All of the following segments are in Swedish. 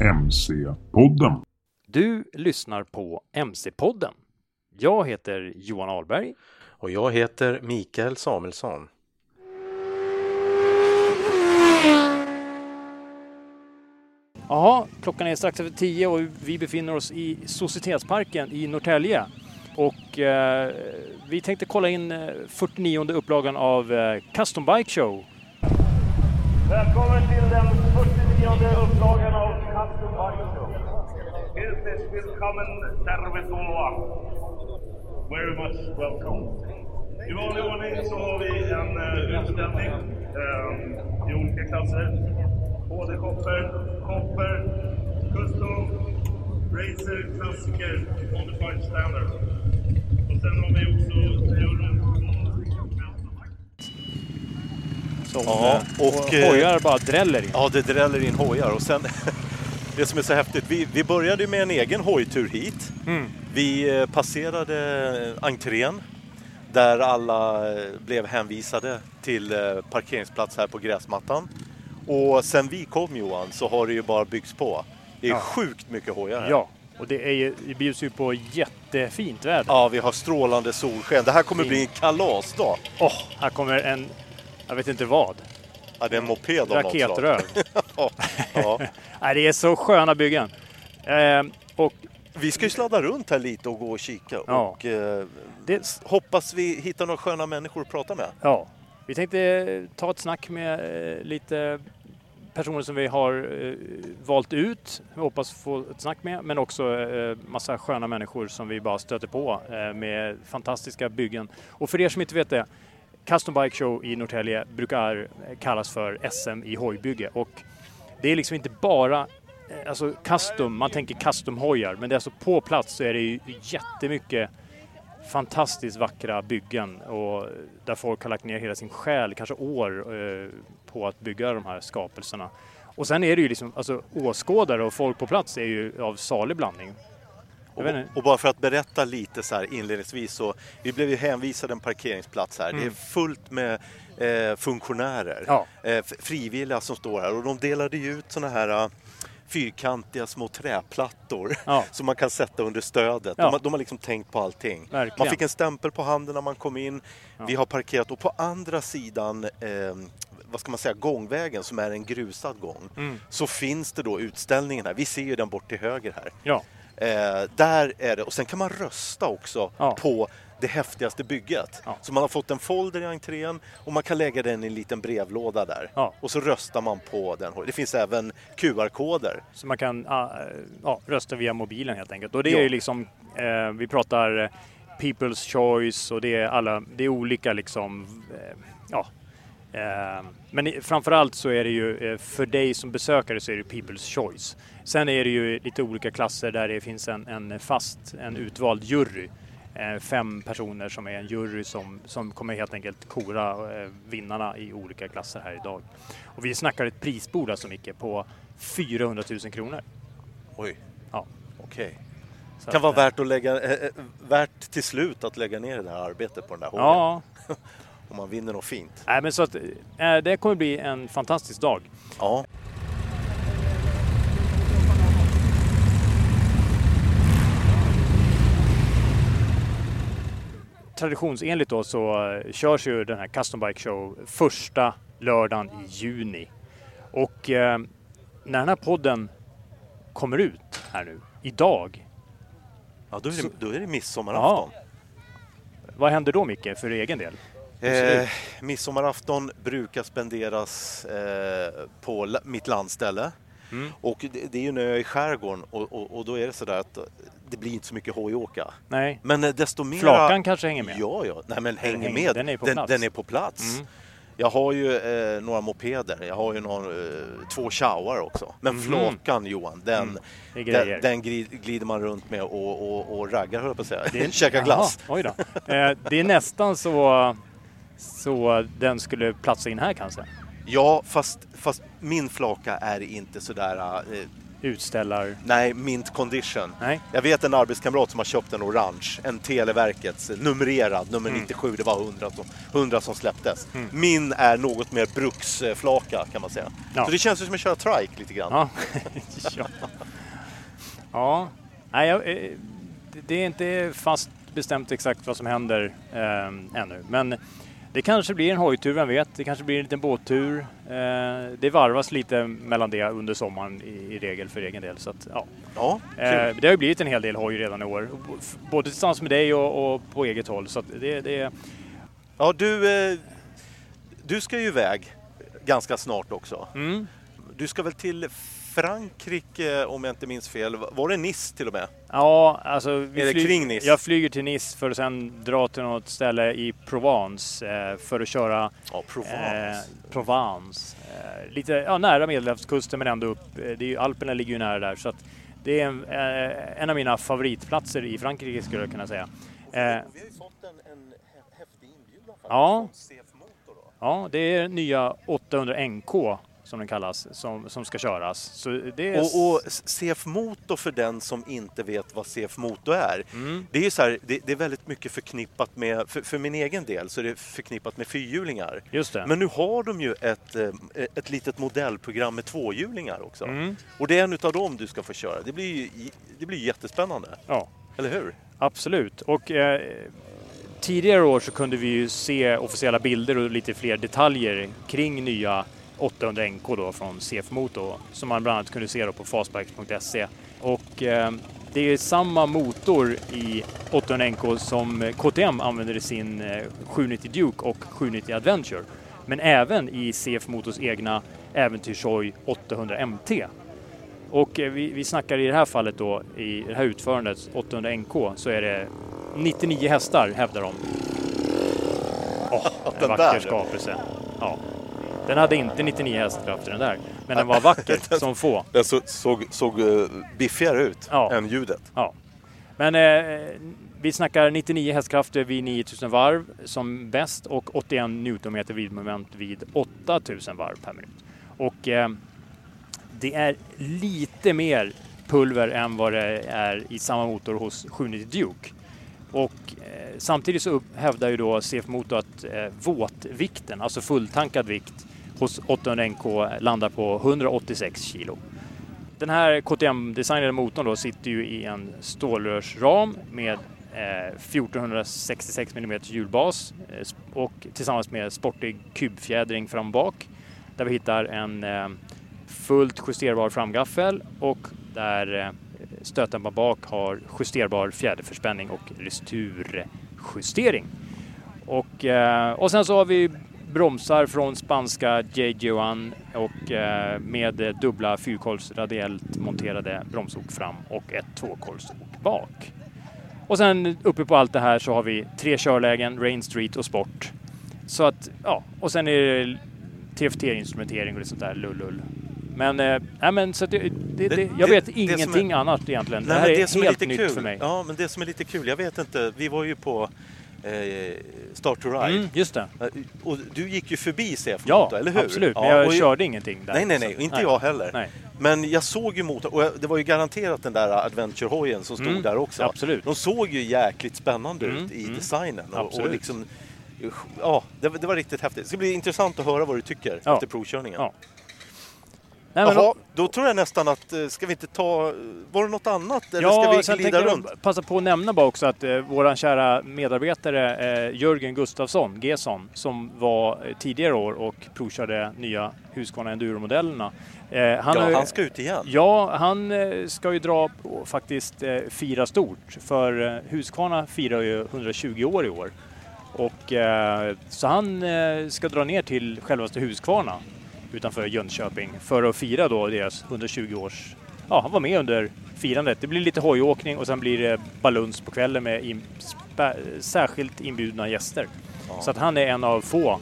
MC-podden. Du lyssnar på MC-podden. Jag heter Johan Ahlberg. Och jag heter Mikael Samuelsson. Jaha, klockan är strax över 10 och vi befinner oss i Societetsparken i Norrtälje. Och vi tänkte kolla in 49:e upplagan av Custom Bike Show. Välkommen till den 49:e upplagan av Custom Bike Show. Herzlich willkommen, servus och noa. Very much welcome. I vanlig ordning så har vi en utställning i olika klasser. Både hopper, custom, racer, klassiker och modified standard. Och sen har vi också och hojar bara dräller in. Ja, det dräller in hojar. Och sen, det som är så häftigt, vi började med en egen hojtur hit. Mm. Vi passerade entrén där alla blev hänvisade till parkeringsplats här på gräsmattan. Och sen vi kom, Johan, så har det ju bara byggts på. Det är sjukt mycket hojar här. Ja, och det bjuds ju på jättefint väder. Ja, vi har strålande solsken. Det här kommer bli en kalasdag. Åh, här kommer en... Jag vet inte vad. Ja, det är en moped av något slag. Ja. Nej, det är så sköna byggen. Och vi ska ju sladda runt här lite och gå och kika. Ja. Och hoppas vi hittar några sköna människor att prata med. Ja, vi tänkte ta ett snack med lite personer som vi har valt ut. Vi hoppas få ett snack med. Men också massa sköna människor som vi bara stöter på med fantastiska byggen. Och för er som inte vet det. Custom Bike Show i Norrtälje brukar kallas för SM i hojbygge. Och det är liksom inte bara alltså custom, man tänker custom hojar. Men det är alltså på plats så är det ju jättemycket fantastiskt vackra byggen. Och där folk har lagt ner hela sin själ, kanske år, på att bygga de här skapelserna. Och sen är det ju liksom, alltså åskådare och folk på plats är ju av salig blandning. Och bara för att berätta lite så här inledningsvis, så vi blev ju hänvisade en parkeringsplats här. Mm. Det är fullt med funktionärer, frivilliga som står här. Och de delade ju ut såna här fyrkantiga små träplattor som man kan sätta under stödet. Ja. De har liksom tänkt på allting. Verkligen. Man fick en stämpel på handen när man kom in. Ja. Vi har parkerat och på andra sidan... vad ska man säga, gångvägen som är en grusad gång, så finns det då utställningen här. Vi ser ju den bort till höger här. Ja. Där är det. Och sen kan man rösta också på det häftigaste bygget. Ja. Så man har fått en folder i entrén och man kan lägga den i en liten brevlåda där. Ja. Och så röstar man på den. Det finns även QR-koder. Så man kan rösta via mobilen helt enkelt. Och det är ju liksom, vi pratar People's Choice och det är alla, det är olika liksom, men framförallt så är det ju för dig som besökare så är det People's Choice. Sen är det ju lite olika klasser där det finns en utvald jury fem personer som är en jury som kommer helt enkelt kora vinnarna i olika klasser här idag. Och vi snackar ett prisbord alltså, Micke, på 400 000 kronor. Oj, ja. Okej. Okay. Det kan vara värt, värt till slut att lägga ner det här arbetet på den där hågen. Ja. Om man vinner något fint. Nej, men så att, det kommer bli en fantastisk dag. Ja. Traditionsenligt då så körs ju den här Custom Bike Show första lördagen i juni. Och när den här podden kommer ut här nu, idag. Ja, då är det midsommarafton. Ja. Vad händer då, Micke, för egen del? Midsommarafton brukar spenderas på mitt landställe. Mm. Och det är ju när jag är i skärgården och då är det sådär att det blir inte så mycket hojåka. Nej. Men desto mer... Flakan kanske hänger med. Ja. Nej, men hänger med. Den är på plats. Den är på plats. Mm. Jag har ju några mopeder. Jag har ju två chauar också. Men flakan, Johan, den glider man runt med och raggar, höll jag på att säga. Käkar glass. Oj då. Det är nästan så den skulle platsa in här kanske. Ja, fast min flaka är inte sådär... Utställar... Nej, mint condition. Nej. Jag vet en arbetskamrat som har köpt en orange. En Televerkets numrerad, nummer 97. Det var 100 som släpptes. Mm. Min är något mer bruksflaka kan man säga. Ja. Så det känns som att köra trike lite grann. Ja. Ja. Nej, det är inte fast bestämt exakt vad som händer ännu. Men... Det kanske blir en hojtur, vem vet. Det kanske blir en liten båttur. Det varvas lite mellan det under sommaren i regel för egen del. Så att, ja. Ja, det har ju blivit en hel del hoj redan i år. Både tillsammans med dig och på eget håll. Så att det... Ja, du ska ju iväg ganska snart också. Mm. Du ska väl till Frankrike, om jag inte minns fel. Var det Nice till och med? Ja, alltså kring Nice? Jag flyger till Nice för att sen dra till något ställe i Provence för att köra Provence. Lite nära Medelhavskusten, men ändå upp. Det är ju, Alperna ligger ju nära där, så att det är en av mina favoritplatser i Frankrike skulle jag kunna säga. Vi har ju fått en häftig inbjudan från CFMoto då. Ja, det är nya 800NK. Som den kallas, som ska köras. Så det är... och CFMoto, för den som inte vet vad CFMoto är. Mm. Det är så här, det är väldigt mycket förknippat med, för min egen del, så är det förknippat med fyrhjulingar. Just det. Men nu har de ju ett litet modellprogram med tvåhjulingar också. Mm. Och det är en av dem du ska få köra. Det blir jättespännande. Ja. Eller hur? Absolut. Och... tidigare år så kunde vi ju se officiella bilder och lite fler detaljer kring nya 800NK då från CFMoto, som man bland annat kunde se då på fastbikes.se. Och det är samma motor i 800NK som KTM använder i sin 790 Duke och 790 Adventure. Men även i CFMotos egna äventyrshoj 800MT. Och vi snackar i det här fallet då, i det här utförandet 800NK, så är det 99 hästar hävdar de. En vacker skapelse. Ja. Den hade inte 99 hästkrafter den där. Men den var vacker som få. Den såg biffigare ut än ljudet. Ja. Men vi snackar 99 hästkrafter vid 9000 varv som bäst. Och 81 newtonmeter vridmoment vid 8000 varv per minut. Och det är lite mer pulver än vad det är i samma motor hos 790 Duke. Och samtidigt så hävdar ju då CFMoto att våtvikten, alltså fulltankad vikt hos 800NK landar på 186 kilo. Den här KTM-designade motorn då sitter ju i en stålrörsram med 1466 mm hjulbas och tillsammans med sportig kubfjädring fram bak, där vi hittar en fullt justerbar framgaffel och där stöten bak har justerbar fjäderförspänning och resturjustering. Och sen så har vi bromsar från spanska J.Juan och med dubbla fyrkolvs radiellt monterade bromsok fram och ett tvåkolvsok bak. Och sen uppe på allt det här så har vi tre körlägen, Rain Street och Sport. Så att, och sen är det TFT-instrumentering och det sånt där lull. Men, men så det, jag vet ingenting annat egentligen. Nej, det här är det som helt är lite nytt kul för mig. Ja, men det som är lite kul, jag vet inte, vi var ju på Start to Ride. Mm, just det. Och du gick ju förbi CFMoto, eller hur? Absolut, men jag körde ingenting där. Nej, inte nej. Jag heller. Nej. Men jag såg ju motorn, och det var ju garanterat den där Adventure-hojen som stod där också. Absolut. De såg ju jäkligt spännande ut i designen. Och liksom, ja, det var riktigt häftigt. Det ska bli intressant att höra vad du tycker efter provkörningen. Ja. Nej, men jaha, då tror jag nästan att, ska vi inte ta, var det något annat eller ska vi glida runt? Jag passa på att nämna bara också att våran kära medarbetare Jörgen Gustafsson, Gesson, som var tidigare år och provkörde nya Husqvarna Enduro-modellerna. Han ska ut igen. Ja, han ska ju dra faktiskt fira stort, för Husqvarna firar ju 120 år i år. Och så han ska dra ner till självaste Husqvarna utanför Jönköping för att fira då deras 120 års... Ja, han var med under firandet. Det blir lite hojåkning och sen blir det baluns på kvällen med särskilt inbjudna gäster. Ja. Så att han är en av få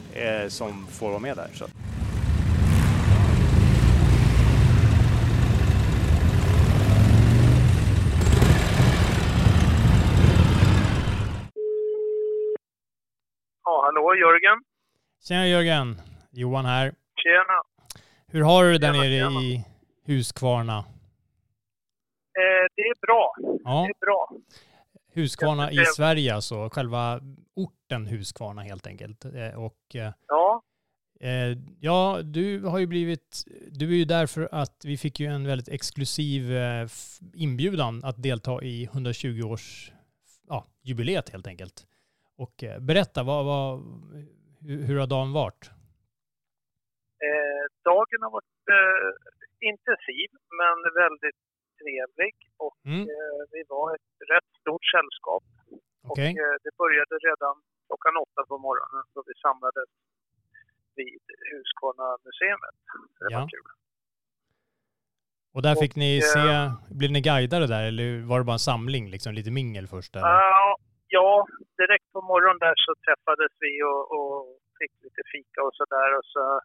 som får vara med där. Så. Ja, hallå Jörgen. Tjena Jörgen. Johan här. Tjena. Hur har du det där nere i Husqvarna? Det är bra. Ja. Det är bra. Husqvarna i Sverige alltså, själva orten Husqvarna helt enkelt. Och, ja, du är ju där för att vi fick ju en väldigt exklusiv inbjudan att delta i 120 års jubileet helt enkelt. Och berätta, hur har dagen varit? Dagen har varit intensiv men väldigt trevlig och vi var ett rätt stort sällskap. Okay. Och det började redan klockan 8 på morgonen då vi samlades vid Husqvarna-museet. Det var kul. Och där fick ni se, blev ni guidade där eller var det bara en samling, liksom lite mingel först? Eller? Ja, direkt på morgonen där så träffades vi och fick lite fika och sådär och så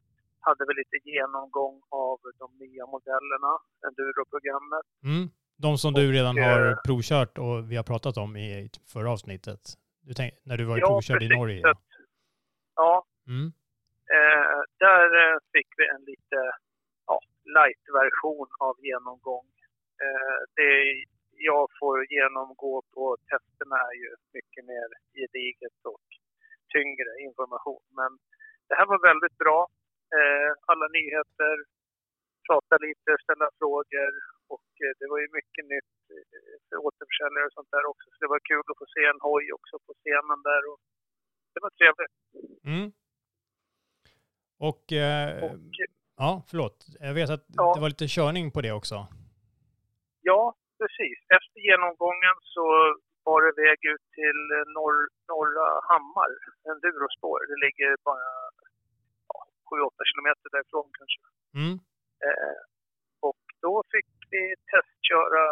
hade vi lite genomgång av de nya modellerna, Enduro-programmet. Mm. De som du redan har provkört och vi har pratat om i förra avsnittet. Du tänkte, när du var provkörd precis, i Norge. Ja. Mm. Där fick vi en lite light-version av genomgång. Det jag får genomgå på testerna är ju mycket mer gediget och tyngre information. Men det här var väldigt bra. Alla nyheter, prata lite, ställa frågor och det var ju mycket nytt för återförsäljare och sånt där också. Så det var kul att få se en hoj också på scenen där och det var trevligt. Mm. Och förlåt. Jag vet att det var lite körning på det också. Ja, precis. Efter genomgången så var det väg ut till Norra Hammar, en durospår. Det ligger bara 7-8 kilometer därifrån kanske. Mm. Och då fick vi testköra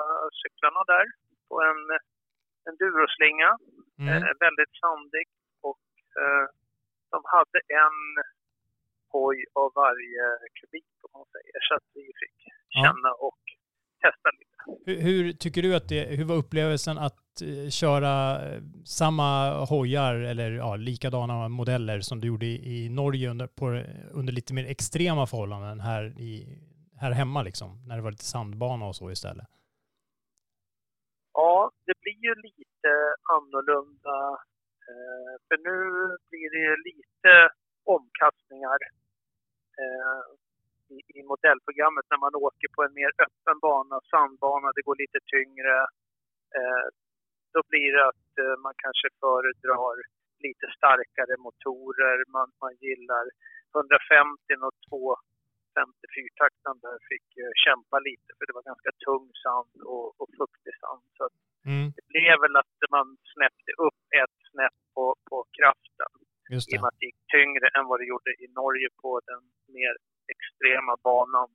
cyklarna där på en duroslinga. Väldigt sandig. Och de hade en hoj av varje kubik om man säger. Så att vi fick känna och testa lite. Hur tycker du att hur var upplevelsen att köra samma hojar eller likadana modeller som du gjorde i Norge under lite mer extrema förhållanden här hemma liksom, när det var lite sandbana och så istället? Ja, det blir ju lite annorlunda för nu blir det lite omkastningar i modellprogrammet när man åker på en mer öppen bana, sandbana, det går lite tyngre. Då blir det att man kanske föredrar lite starkare motorer. Man gillar 150 och 250 fyrtakten där fick kämpa lite för det var ganska tung sand och fuktig sand. Så det blev väl att man snäppte upp ett snäpp på kraften. I och med att det gick tyngre än vad det gjorde i Norge på den mer extrema banan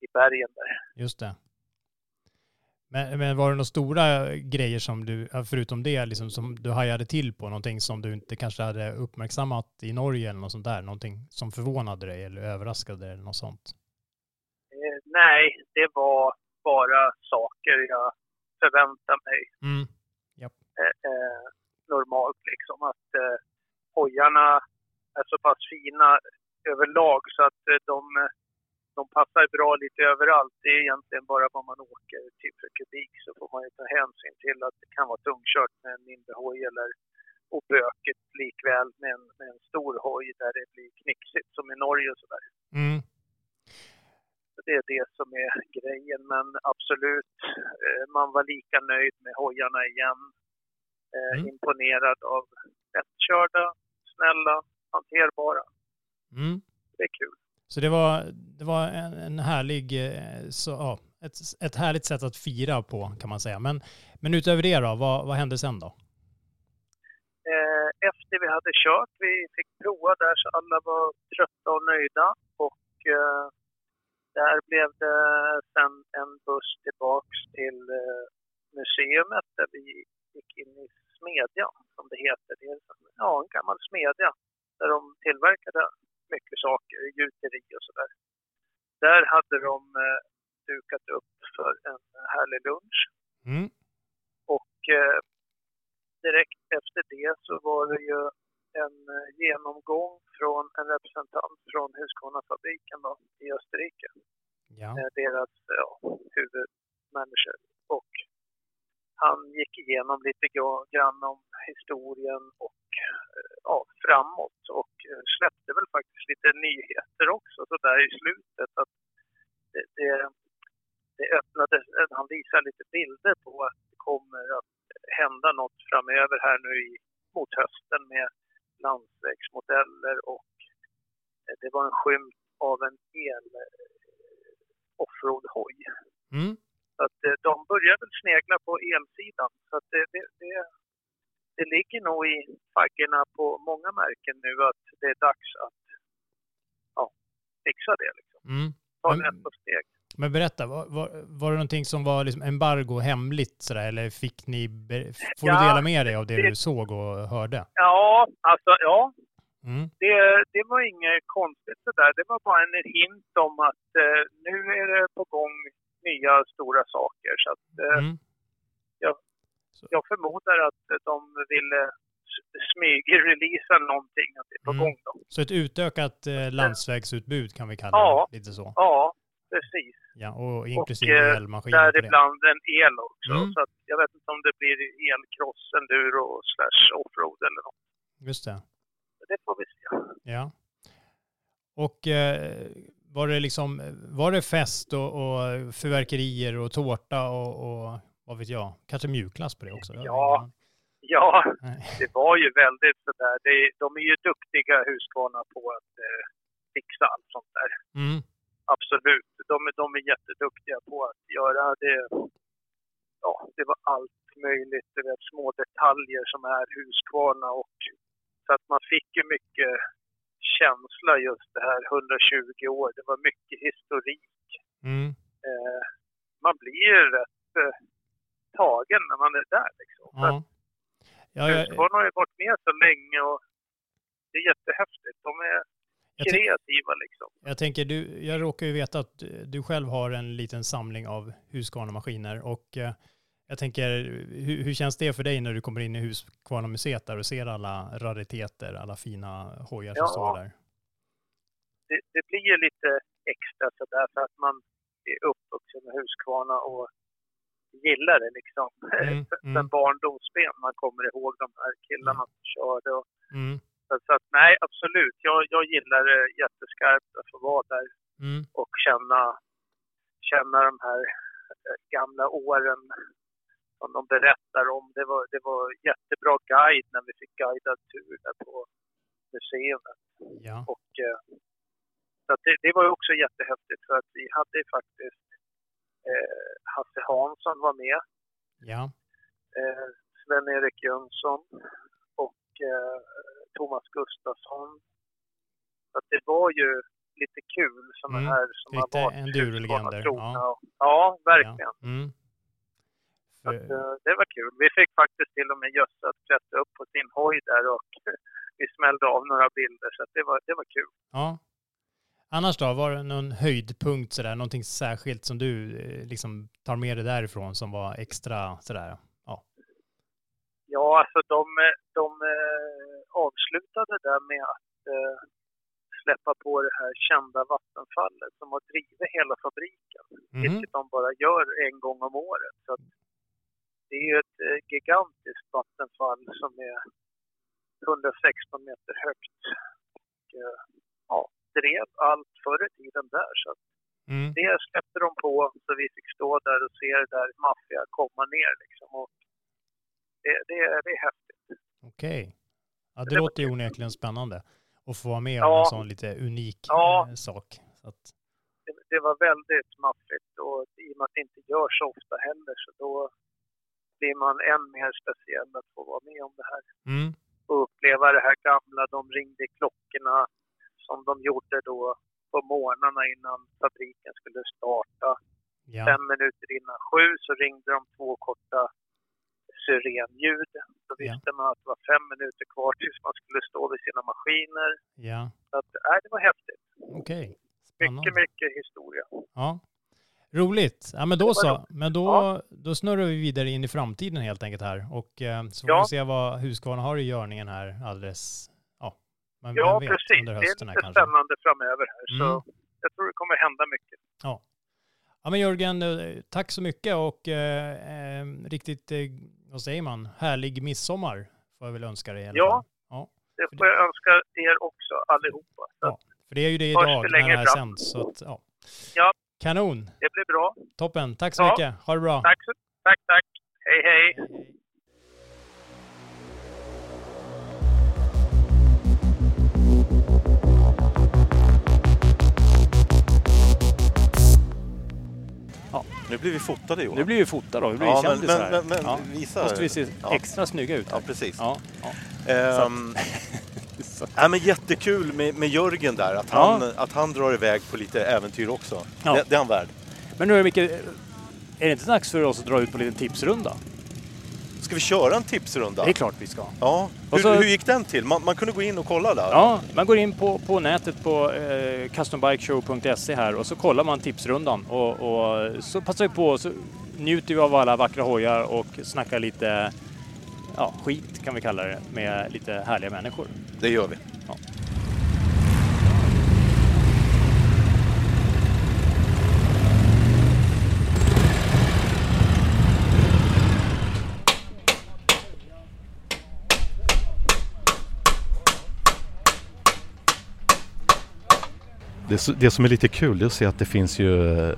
i bergen där. Just det. Men var det några stora grejer som du, förutom det, liksom, som du hajade till på? Någonting som du inte kanske hade uppmärksammat i Norge eller något sånt där? Någonting som förvånade dig eller överraskade dig eller något sånt? Nej, det var bara saker jag förväntade mig. Mm. Yep. Normalt liksom att hojarna är så pass fina överlag så att de passar bra lite överallt. Det är egentligen bara vad man åker till för kubik så får man ju ta hänsyn till att det kan vara tungkört med en mindre hoj eller och böket likväl med en stor hoj där det blir knixigt som i Norge och sådär. Mm. Så det är det som är grejen, men absolut man var lika nöjd med hojarna igen. Imponerad av lättkörda, snälla, hanterbara. Mm. Det är kul. Så det var en härlig, ett härligt sätt att fira på kan man säga. Men utöver det då, vad hände sen då? Efter vi hade kört, vi fick prova där så alla var trötta och nöjda. Och där blev det sen en buss tillbaks till museet där vi gick in i smedjan som det heter. Det är en gammal smedja där de tillverkade mycket saker, gjuteri och sådär. Där hade de dukat upp för en härlig lunch. Mm. Och direkt efter det så var det ju en genomgång från en representant från Husqvarna-fabriken då, i Österrike. Ja. Deras huvudmanager. Och han gick igenom lite grann om historien och framåt och släppte väl faktiskt lite nyheter också så där i slutet att det öppnade, han visar lite bilder på att det kommer att hända något framöver här nu mot hösten med landsvägsmodeller och det var en skymt av en offroad-hoj. Mm. Så att de börjar väl snegla på elsidan så att det ligger nog i faggorna på många märken nu att det är dags att fixa det liksom. Mm. Ta ett par steg. Men berätta, var det någonting som var liksom embargo hemligt sådär, eller fick ni du dela med dig av det du såg och hörde? Ja, alltså ja. Mm. Det var inget konstigt sådär. Det var bara en hint om att nu är det på gång nya stora saker så att jag förmodar att de ville smygreleasa någonting att det är på gång då. Så ett utökat landsvägsutbud kan vi kalla det lite så. Ja. Precis. Ja, och inklusive elmaskiner. Där är ibland en el också. Mm. Så att jag vet inte om det blir elkross, enduro /offroad eller något. Just det. Det får vi se. Ja. Och var det fest och fyrverkerier och tårta och vad vet jag? Kanske mjukglass på det också? Ja. Det var ju väldigt sådär. De är ju duktiga Husqvarna på att fixa allt sånt där. Mm. Absolut, de är jätteduktiga på att göra det. Ja, det var allt möjligt. Det var små detaljer som är Husqvarna och så att man fick ju mycket känsla just det här 120 år. Det var mycket historik. Mm. Man blir ju rätt tagen när man är där liksom. Ja. Husqvarna har ju varit med så länge och det är jättehäftigt. De är kreativa liksom. Jag tänker, jag råkar ju veta att du själv har en liten samling av Husqvarna-maskiner och jag tänker, hur känns det för dig när du kommer in i Husqvarna-museet där och ser alla rariteter, alla fina hojar som står där? Det blir ju lite extra sådär för att man är uppvuxen med Husqvarna och gillar det liksom. Den barndomsben man kommer ihåg de här killarna som körde och så att, nej, absolut. Jag gillar det jätteskarpt att få vara där och känna de här gamla åren som de berättar om. Det var jättebra guide när vi fick guidad tur där på museet. Ja. Och så att det var ju också jättehäftigt för att vi hade faktiskt Hasse Hansson var med. Ja. Sven-Erik Jönsson och Thomas Gustafsson. Att det var ju lite kul som det här som har varit endurolegender. Ja, verkligen. Ja. Mm. Att, det var kul. Vi fick faktiskt till och med Gösta att klättra upp på sin hoj där och vi smällde av några bilder så att det var kul. Ja. Annars då, var det någon höjdpunkt sådär, någonting särskilt som du liksom tar med dig därifrån som var extra sådär? Ja, ja, alltså de avslutade där med att släppa på det här kända vattenfallet som har drivit hela fabriken. Vilket de bara gör en gång om året. Så att det är ju ett gigantiskt vattenfall som är 116 meter högt. Och, ja, drev allt förr i tiden där. Så att det släppte de på, så vi fick stå där och se det där maffia komma ner. Liksom. Och det är häftigt. Okej. Ja, det låter ju onekligen spännande. Och få vara med om en sån lite unik sak. Så att... det var väldigt maffigt, och i och med att det inte görs så ofta heller, så då blir man än mer speciell att få vara med om det här. Och uppleva det här gamla, de ringde klockorna som de gjorde då på morgnarna innan fabriken skulle starta. 5 minuter innan 7 så ringde de 2 korta syrenljud. Så visste man att det var 5 minuter kvar tills man skulle stå vid sina maskiner. Så att, det var häftigt. Okej. Mycket historia. Ja. Roligt. Ja, men då så. Men då snurrar vi vidare in i framtiden helt enkelt här. Och så får vi se vad Husqvarna har i görningen här alldeles. Men ja, vet, precis. Under hösten här, det är lite spännande framöver här. Så jag tror det kommer hända mycket. Ja. Ja, men Jörgen, tack så mycket, och riktigt, vad säger man, härlig midsommar får jag väl önska dig. Det får jag önska er också allihopa. Ja, för det är ju det idag när det här sänds. Så att, ja. Kanon. Det blir bra. Toppen, tack så mycket. Ha det bra. Tack. Hej. Nu blir vi fotade, Johan. Nu blir vi kändisar här. Men visa... måste vi se extra snygga ut här. Ja, precis. Ja. Men jättekul med Jörgen där. Att han drar iväg på lite äventyr också. Ja. Det är han värd. Men nu, Mikael, är det inte dags för oss att dra ut på en liten tipsrunda? Ska vi köra en tipsrunda? Det är klart vi ska. Ja. Hur gick den till? Man kunde gå in och kolla där. Ja, man går in på nätet på custombikeshow.se här, och så kollar man tipsrundan. Och så passar vi på, så njuter vi av alla vackra hojar och snackar lite skit, kan vi kalla det, med lite härliga människor. Det gör vi. Ja. Det som är lite kul är att se att det finns ju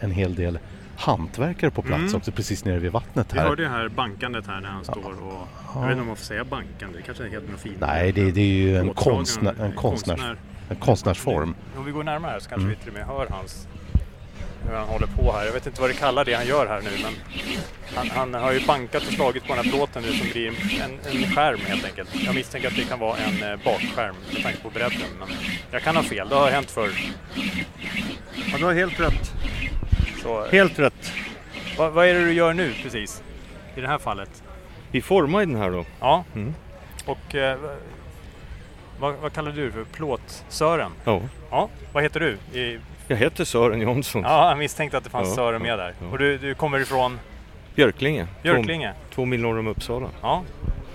en hel del hantverkare på plats också, precis nere vid vattnet här. Vi har det här bankandet här när han står och... Jag vet inte om man får säga bankande, det kanske är helt något fint. Nej, det är ju en konstnärsform. Om vi går närmare så kanske vi till och med hör hur han håller på här. Jag vet inte vad det kallar det han gör här nu, men han har ju bankat och slagit på den här plåten nu som blir en skärm helt enkelt. Jag misstänker att det kan vara en bakskärm med tanke på bredden, men jag kan ha fel, det har hänt förr. Ja, du har helt rätt. Så, helt rätt. Vad är det du gör nu precis i det här fallet? Vi formar den här då. Ja, och vad kallar du för? Plåt-Sören? Ja. Vad heter du? Jag heter Sören Jonsson. Ja, jag misstänkte att det fanns Sören med där. Ja. Och du kommer ifrån? Björklinge. 2 mil norr om Uppsala. Ja,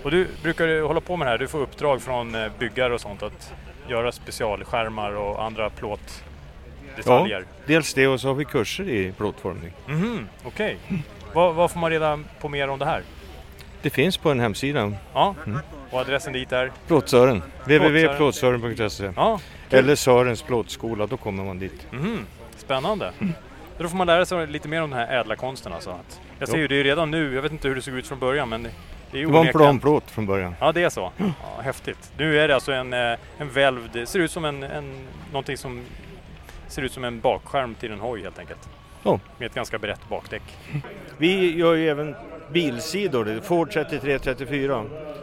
och du brukar hålla på med det här. Du får uppdrag från byggare och sånt att göra specialskärmar och andra plåtdetaljer. Ja, dels det, och så har vi kurser i plåtformning. Okej. Vad får man reda på mer om det här? Det finns på en hemsida. Ja, och adressen dit är? Plåt-Sören. www.plåtsören.se. Ja. Eller Sörens plåtskola, då kommer man dit. Spännande. Då får man lära sig lite mer om den här ädla konsten. Alltså. Jag ser ju det är redan nu, jag vet inte hur det såg ut från början, men det är ju en planplåt från början. Ja, det är så. Ja, häftigt. Nu är det alltså en välvd, det ser ut som någonting som ser ut som en bakskärm till en hoj helt enkelt. Ja. Med ett ganska brett bakdäck. Vi gör ju även bilsidor, Ford 33-34.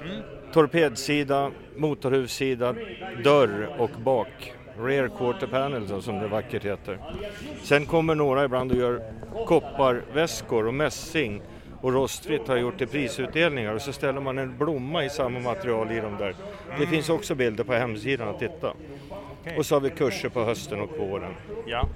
Torpedsida, motorhussida, dörr och bak. Rear quarter panel då, som det vackert heter. Sen kommer några ibland och gör kopparväskor och mässing. Och rostfritt har gjort till prisutdelningar. Och så ställer man en blomma i samma material i dem där. Det finns också bilder på hemsidan att titta. Och så har vi kurser på hösten och våren. Ja.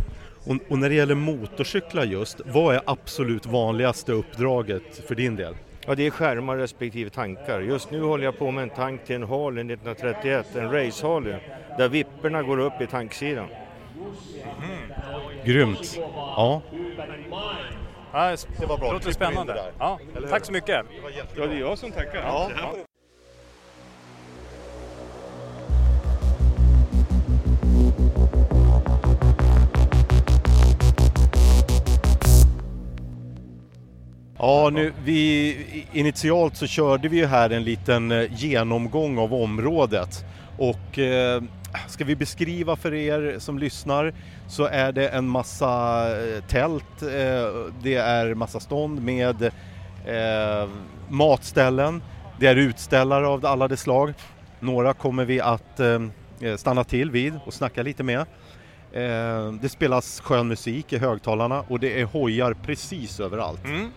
Och när det gäller motorcyklar just, vad är absolut vanligaste uppdraget för din del? Ja, det är skärmar respektive tankar. Just nu håller jag på med en tank till en Harley 1931, en race Harley, där vipperna går upp i tanksidan. Mm. Grymt. Ja. Ja, det var bra. Låter spännande. Ja, tack så mycket. Ja, det är jag som tackar. Ja. Ja. Ja, nu, initialt så körde vi ju här en liten genomgång av området och ska vi beskriva för er som lyssnar, så är det en massa tält, det är massa stånd med matställen, det är utställare av alla de slag. Några kommer vi att stanna till vid och snacka lite med. Det spelas skön musik i högtalarna och det är hojar precis överallt. Mm.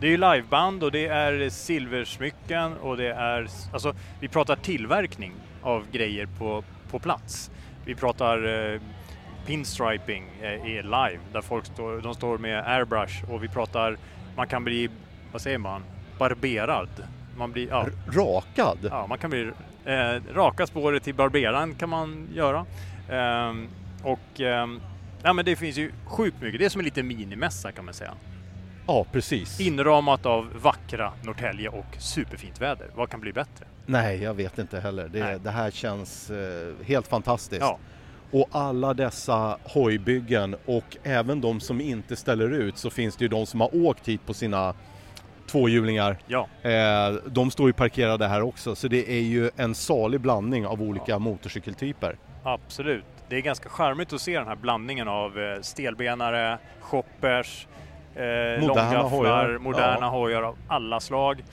Det är ju liveband och det är silversmycken och det är, alltså vi pratar tillverkning av grejer på plats. Vi pratar pinstriping är live där folk står med airbrush, och vi pratar, man kan bli, vad säger man, barberad. Man blir rakad. Ja, man kan bli raka spåret till barberaren kan man göra. Nej, men det finns ju sjukt mycket. Det är som en liten minimässa kan man säga. Ja, precis. Inramat av vackra Norrtälje och superfint väder. Vad kan bli bättre? Nej, jag vet inte heller. Det här känns helt fantastiskt. Ja. Och alla dessa hojbyggen och även de som inte ställer ut, så finns det ju de som har åkt hit på sina tvåhjulingar. Ja. De står ju parkerade här också. Så det är ju en salig blandning av olika motorcykeltyper. Absolut. Det är ganska charmigt att se den här blandningen av stelbenare, shoppers, långgafflar, moderna hojar av alla slag.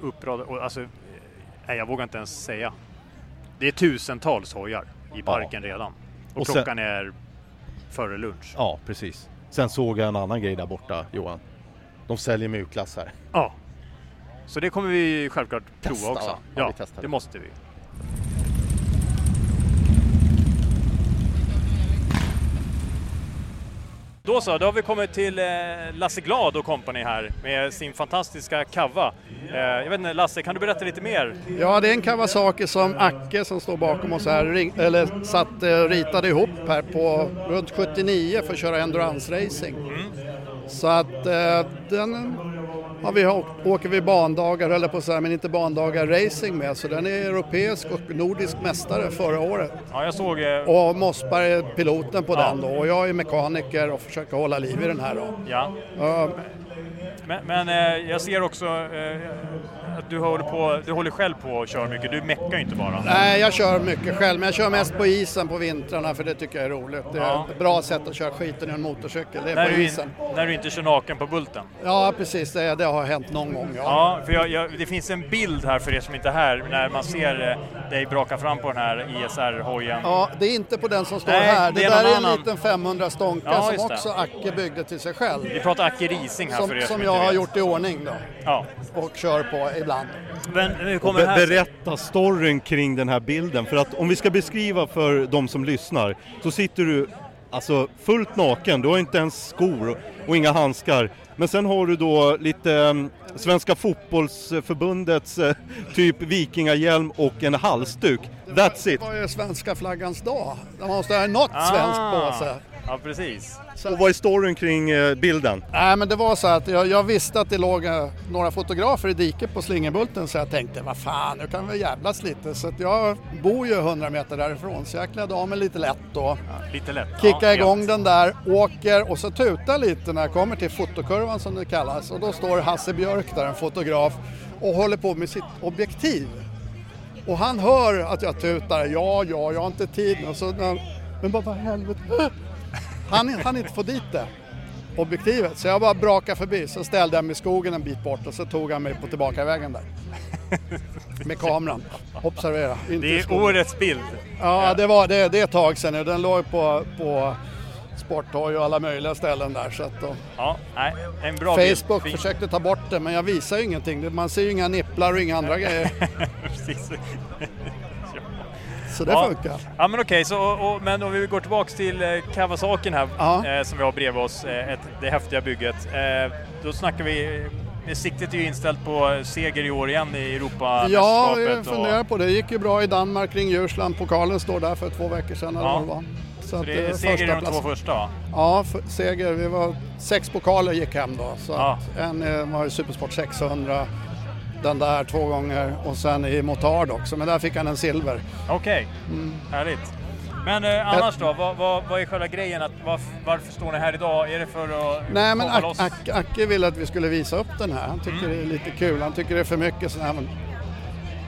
Upprad, alltså, nej, jag vågar inte ens säga. Det är tusentals hojar i parken redan. Och klockan sen, är före lunch. Ja, precis. Sen såg jag en annan grej där borta, Johan. De säljer mjukglass här. Ja, så det kommer vi självklart prova också. Ja, det måste vi. Då så, då har vi kommit till Lasse Glad och company här med sin fantastiska Kava. Jag vet inte, Lasse, kan du berätta lite mer? Ja, det är en Kawasaki som Acke, som står bakom oss här, ritade ihop här på runt 79 för att köra endurance racing. Mm. Så att den åker vi bandagar, eller på så här, men inte bandagar racing med. Så den är europeisk och nordisk mästare förra året. Ja, jag såg. Och Mossberg är piloten på den då. Och jag är mekaniker och försöker hålla liv i den här då. Ja. Men jag ser också att du håller själv på och kör mycket. Du meckar inte bara. Nej, jag kör mycket själv. Men jag kör mest på isen på vintrarna, för det tycker jag är roligt. Det är ett bra sätt att köra skiten i en motorcykel. Det är när på isen. När du inte kör naken på bulten. Ja, precis. Det har hänt någon gång. Ja, för det finns en bild här för er som inte är här. När man ser dig braka fram på den här ISR-hojen. Ja, det är inte på den som står här. Det där är en liten 500-stånka som också Acke byggde till sig själv. Vi pratar Ackurising här för er som jag har gjort i ordning då. Ja. Och kör på ibland. Men berätta storyn kring den här bilden. För att om vi ska beskriva för de som lyssnar, så sitter du alltså fullt naken. Du har inte ens skor och inga handskar. Men sen har du då lite Svenska fotbollsförbundets typ vikingahjälm och en halsduk. That's it. Det var ju svenska flaggans dag. De måste ha något svenskt på sig. Ja, precis. Och vad är storyn kring bilden? Nej, men det var så att jag visste att det låg några fotografer i diket på Slingerbulten, så jag tänkte, vad fan, nu kan vi jävlas lite. Så att jag bor ju 100 meter därifrån, så jag klädde av mig lite lätt då. Ja, lite lätt. Kicka igång den där, åker och så tutar lite när jag kommer till fotokurvan som det kallas. Och då står Hasse Björk där, en fotograf, och håller på med sitt objektiv. Och han hör att jag tutar, jag har inte tid. Och så, men bara, vad helvete... Han inte få dit det objektivet, så jag bara brakade förbi, så ställde jag mig i skogen en bit bort och så tog han mig på tillbaka vägen där med kameran. Observera. Det är årets bild. Ja, det är ett tag sedan nu. Den låg på Sporttorg och alla möjliga ställen där, så att då. Ja, nej, en bra Facebook bild. Försökte ta bort det, men jag visar ju ingenting. Man ser ju inga nipplar och inga andra grejer. Precis. Så det funkar. Ja, men okej. Men om vi går tillbaka till Kawasaki här, som vi har bredvid oss, det häftiga bygget. Då snackar vi... Siktet är ju inställt på seger i år igen i Europa. Ja, jag funderar på det. Det gick ju bra i Danmark kring Djursland. Pokalen står där för 2 veckor sedan. Så att det är seger i de 2 första? Ja, seger. Vi var 6 pokaler gick hem då. Så att en var ju Supersport 600, den där 2 gånger och sen i Motard också. Men där fick han en silver. Okej, härligt. Men annars då, vad är själva grejen? Varför står ni här idag? Är det för att... Nej, men Acke ville att vi skulle visa upp den här. Han tycker det är lite kul. Han tycker det är för mycket sådana här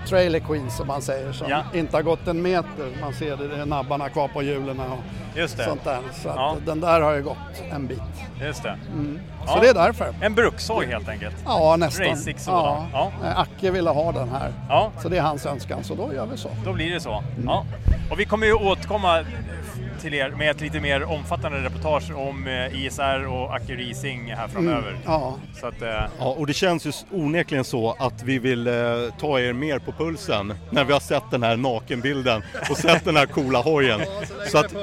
trailer queens, som man säger, som inte har gått en meter. Man ser det är nabbarna kvar på hjulen och sånt där. Så att den där har ju gått en bit. Just det. Mm. Så det är därför. En brukshoj helt enkelt. Ja, nästan. Racing, Acke ville ha den här. Ja. Så det är hans önskan, så då gör vi så. Då blir det så. Mm. Ja. Och vi kommer ju återkomma till er med ett lite mer omfattande reportage om ISR och Ackurising här framöver. Så att, och det känns ju onekligen så att vi vill ta er mer på pulsen när vi har sett den här nakenbilden och sett den här coola hojen. Så att,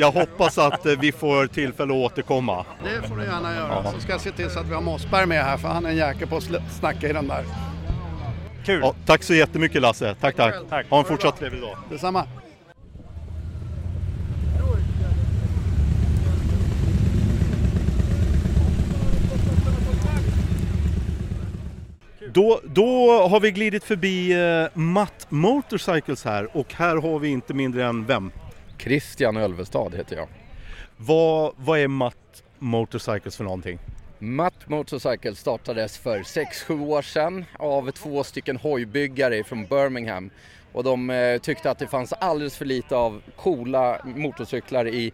jag hoppas att vi får tillfälle att återkomma. Det får du gärna göra. Så ska jag se till så att vi har Mossberg med här, för han är en jäkel på att snacka i den där. Kul. Ja, tack så jättemycket, Lasse. Tack. Ha en fortsatt trevlig dag. Detsamma. Då har vi glidit förbi Mutt Motorcycles här, och här har vi inte mindre än vem? Christian Ölvestad heter jag. Vad är Mutt Motorcycles för någonting? Mutt Motorcycles startades för 6-7 år sedan av 2 stycken hojbyggare från Birmingham. Och de tyckte att det fanns alldeles för lite av coola motorcyklar i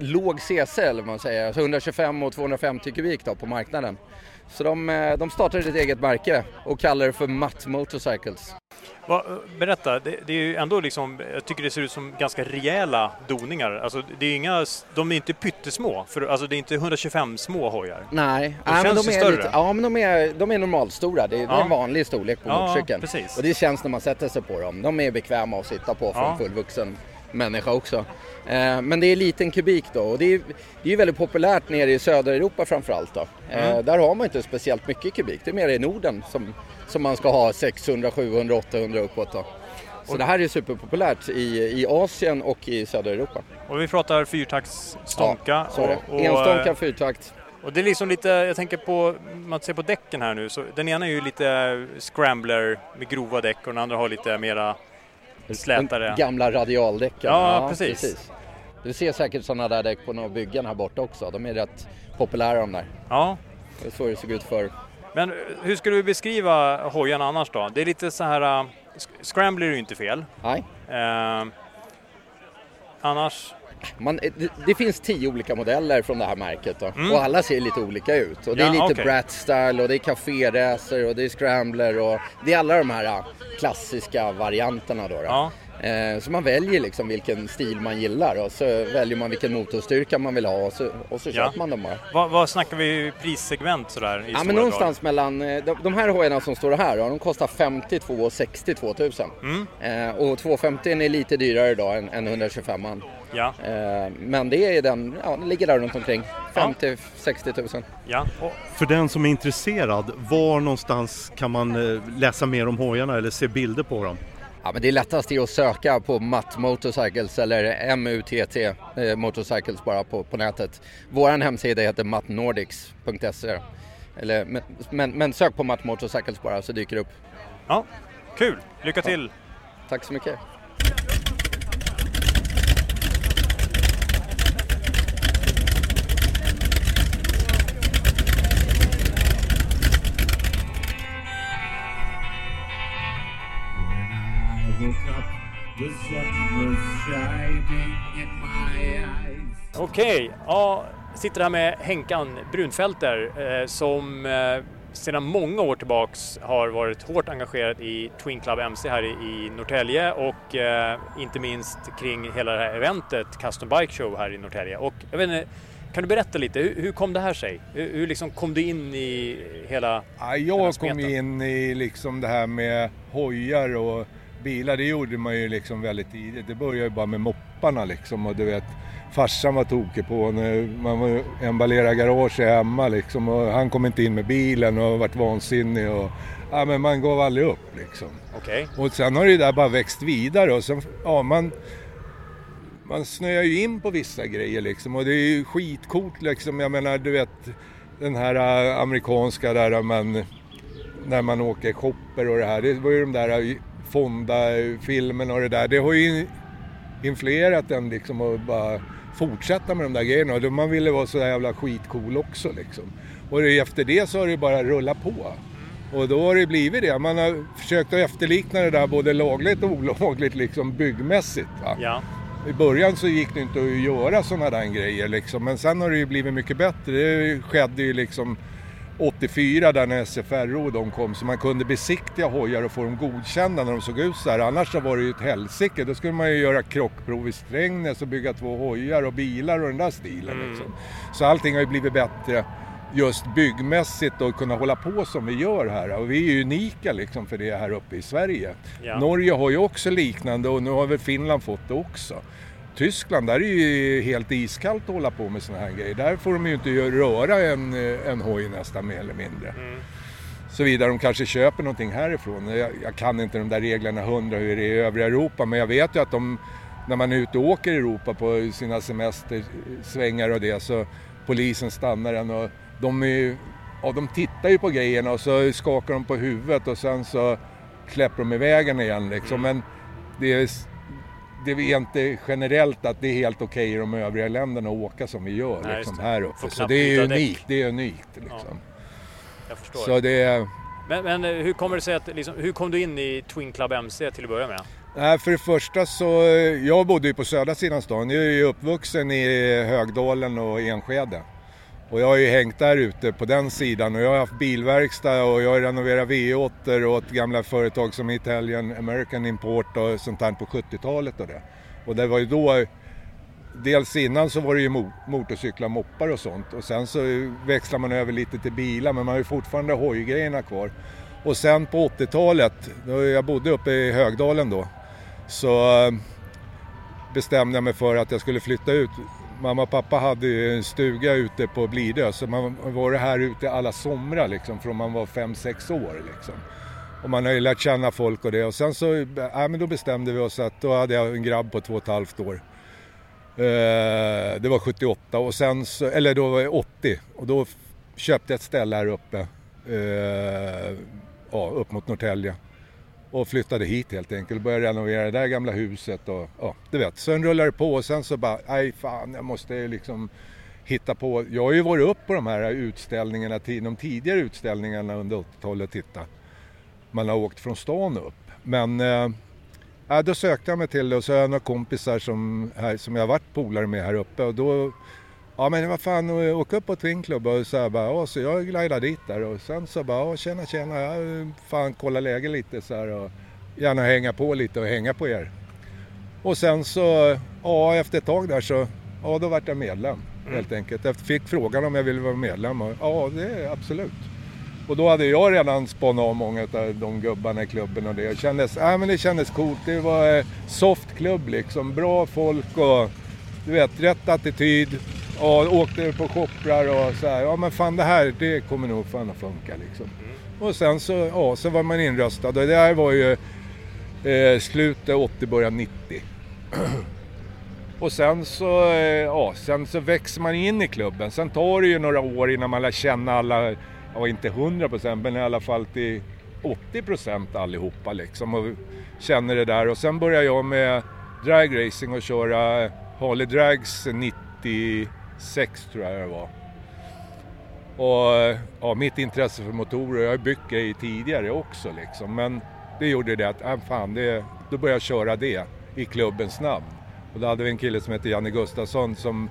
låg CC, eller man säger, alltså 125 och 250 kubik då, på marknaden. Så de startade ett eget märke och kallar det för Mutt Motorcycles. Berätta, det är ju ändå liksom, jag tycker det ser ut som ganska rejäla doningar. Alltså det är inga, de är inte pyttesmå, för alltså det är inte 125 små hojar. Nej, men de är normalstora. Det är en vanlig storlek på motorcykeln. Precis. Och det känns när man sätter sig på dem. De är bekväma att sitta på för en fullvuxen människa också. Men det är liten kubik då, och det är ju väldigt populärt nere i södra Europa framförallt då. Där har man inte speciellt mycket kubik. Det är mer i Norden som man ska ha 600, 700, 800 uppåt då. Så det här är superpopulärt i Asien och i södra Europa. Och vi pratar fyrtaktsstånka. Ja, enstånka fyrtakt. Och det är liksom lite, jag tänker på, man ser på däcken här nu, så den ena är ju lite scrambler med grova däck, och den andra har lite mera slätare. Gamla radialdäcken. Ja, precis. Du ser säkert sådana där däck på några byggen här borta också. De är rätt populära de där. Ja. Det är så det såg ut förr. Men hur skulle du beskriva hojan annars då? Det är lite så här... Scrambler är ju inte fel. Nej. Annars... Det finns 10 olika modeller från det här märket då. Och alla ser lite olika ut. Och det är lite brat-style, och det är café-racer, och det är scrambler, och det är alla de här klassiska varianterna då. Så man väljer liksom vilken stil man gillar, och så väljer man vilken motorstyrka man vill ha, och så köper man dem här. Vad snackar vi prissegment sådär? Men någonstans mellan, de här hojarna som står här, de kostar 52 och 62 000. Och 250 är lite dyrare idag än 125an. Ja. Men det är den ligger där runt omkring 50-60 000. Ja. För den som är intresserad, var någonstans kan man läsa mer om hojarna eller se bilder på dem? Ja, men det är lättast att söka på Mutt Motorcycles eller MUTT Motorcycles bara på nätet. Våran hemsida heter muttnordics.se. Men sök på Mutt Motorcycles bara, så dyker det upp. Ja, kul. Lycka till. Ja. Tack så mycket. Okej, jag sitter här med Henkan Brunfelter som sedan många år tillbaks har varit hårt engagerad i Twin Club MC här i Norrtälje, och inte minst kring hela det här eventet Custom Bike Show här i Norrtälje. Och jag vet inte, kan du berätta lite, hur kom det här sig? Hur liksom kom du in i hela... Jag kom in i liksom det här med hojar och bilar, det gjorde man ju liksom väldigt tidigt. Det började ju bara med mopparna liksom, och du vet, farsan var tokig på när man emballerade garage hemma liksom, och han kom inte in med bilen och varit vansinnig och ja, men man gav aldrig upp liksom. Okej. Och sen har det där bara växt vidare och sen, ja, man snöar ju in på vissa grejer liksom, och det är ju skitcoolt liksom. Jag menar, du vet, den här amerikanska där man, när man åker shopper och det här, det var ju de där Fonda-filmen och det där, det har ju influerat den liksom, och bara fortsätta med de där grejerna, och man ville vara så där jävla skitcool också liksom. Och efter det så har det bara rullat på, och då har det blivit det. Man har försökt att efterlikna det där både lagligt och olagligt liksom, byggmässigt, va? Ja. I början så gick det inte att göra sådana där grejer liksom, men sen har det ju blivit mycket bättre. Det skedde ju liksom 84 där när SFRO de kom, så man kunde besiktiga hojar och få dem godkända när de såg ut så här. Annars så var det ju ett helsike. Då skulle man ju göra krockprov i Strängnäs och bygga 2 hojar och bilar och den där stilen liksom. Så allting har ju blivit bättre just byggmässigt och kunna hålla på som vi gör här. Och vi är ju unika liksom för det här uppe i Sverige. Ja. Norge har ju också liknande, och nu har väl Finland fått det också. Tyskland, där är ju helt iskallt att hålla på med såna här grejer. Där får de ju inte röra en hoj nästan, mer eller mindre. Såvida de kanske köper någonting härifrån. Jag kan inte de där reglerna 100 hur det är i övriga Europa, men jag vet ju att de, när man är ute och åker i Europa på sina semestersvängar och det, så polisen stannar en och de tittar ju på grejerna och så skakar de på huvudet och sen så släpper de i vägen igen liksom. Men det är inte generellt att det är helt okej i de övriga länderna att åka som vi gör. Nej, liksom, här uppe. Så det är unikt. Det är unikt liksom. Jag förstår. Så det... men hur kommer det sig att, liksom, hur kom du in i Twin Club MC till att börja med? Nej, för det första så, jag bodde ju på södra sidan stan. Jag är ju uppvuxen i Högdalen och Enskede. Och jag har ju hängt där ute på den sidan, och jag har haft bilverkstad och jag har renoverat V8 åt gamla företag som Italian American Import och sånt där på 70-talet och det. Och det var ju då, dels innan så var det ju motorcyklar, moppar och sånt, och sen så växlar man över lite till bilar, men man har ju fortfarande hojgrejerna kvar. Och sen på 80-talet, då jag bodde uppe i Högdalen då, så bestämde jag mig för att jag skulle flytta ut. Mamma och pappa hade ju en stuga ute på Blidö, så man var här ute alla somrar liksom, från man var 5-6 år liksom. Och man har ju lärt känna folk och det. Och sen så, men då bestämde vi oss att då hade jag en grabb på 2,5 år. Det var 78 och sen så, eller då var jag 80. Och då köpte jag ett ställe här uppe, upp mot Norrtälje. Och flyttade hit helt enkelt. Började renovera det där gamla huset. Och, ja, du vet. Sen rullar det på och sen så bara, nej fan, jag måste liksom hitta på. Jag har ju varit upp på de här utställningarna, de tidigare utställningarna under 80-talet och titta. Man har åkt från stan upp. Men då sökte jag mig till det, och så har jag några kompisar som jag har varit polare med här uppe. Och då, ja men vad fan, åka upp på Twin Club och så här bara, ja, så jag glidade dit där och sen så bara, ja tjena, jag fan kolla läge lite så här och gärna hänga på lite och hänga på er. Och sen så, ja efter ett tag där så, ja då vart jag medlem helt enkelt. Jag fick frågan om jag ville vara medlem och ja det är absolut. Och då hade jag redan spånat av många av de gubbarna i klubben och det. Och det kändes coolt, det var softklubb liksom, bra folk och du vet, rätt attityd. Ja, åkte på shopprar och så här. Ja, men fan det här, det kommer nog fan att funka liksom. Och sen så, ja, så var man inröstad. Och det där var ju slutet 80, början 90. Och sen så, sen så växer man in i klubben. Sen tar det ju några år innan man lär känna alla, ja inte 100%, men i alla fall till 80% allihopa liksom. Och känner det där. Och sen börjar jag med dragracing och köra Harley Drags 96 tror jag det var. Och ja, mitt intresse för motorer, jag har byggt i tidigare också liksom, men det gjorde det att då började jag köra det i klubbens namn. Och då hade vi en kille som hette Jörgen Gustafsson som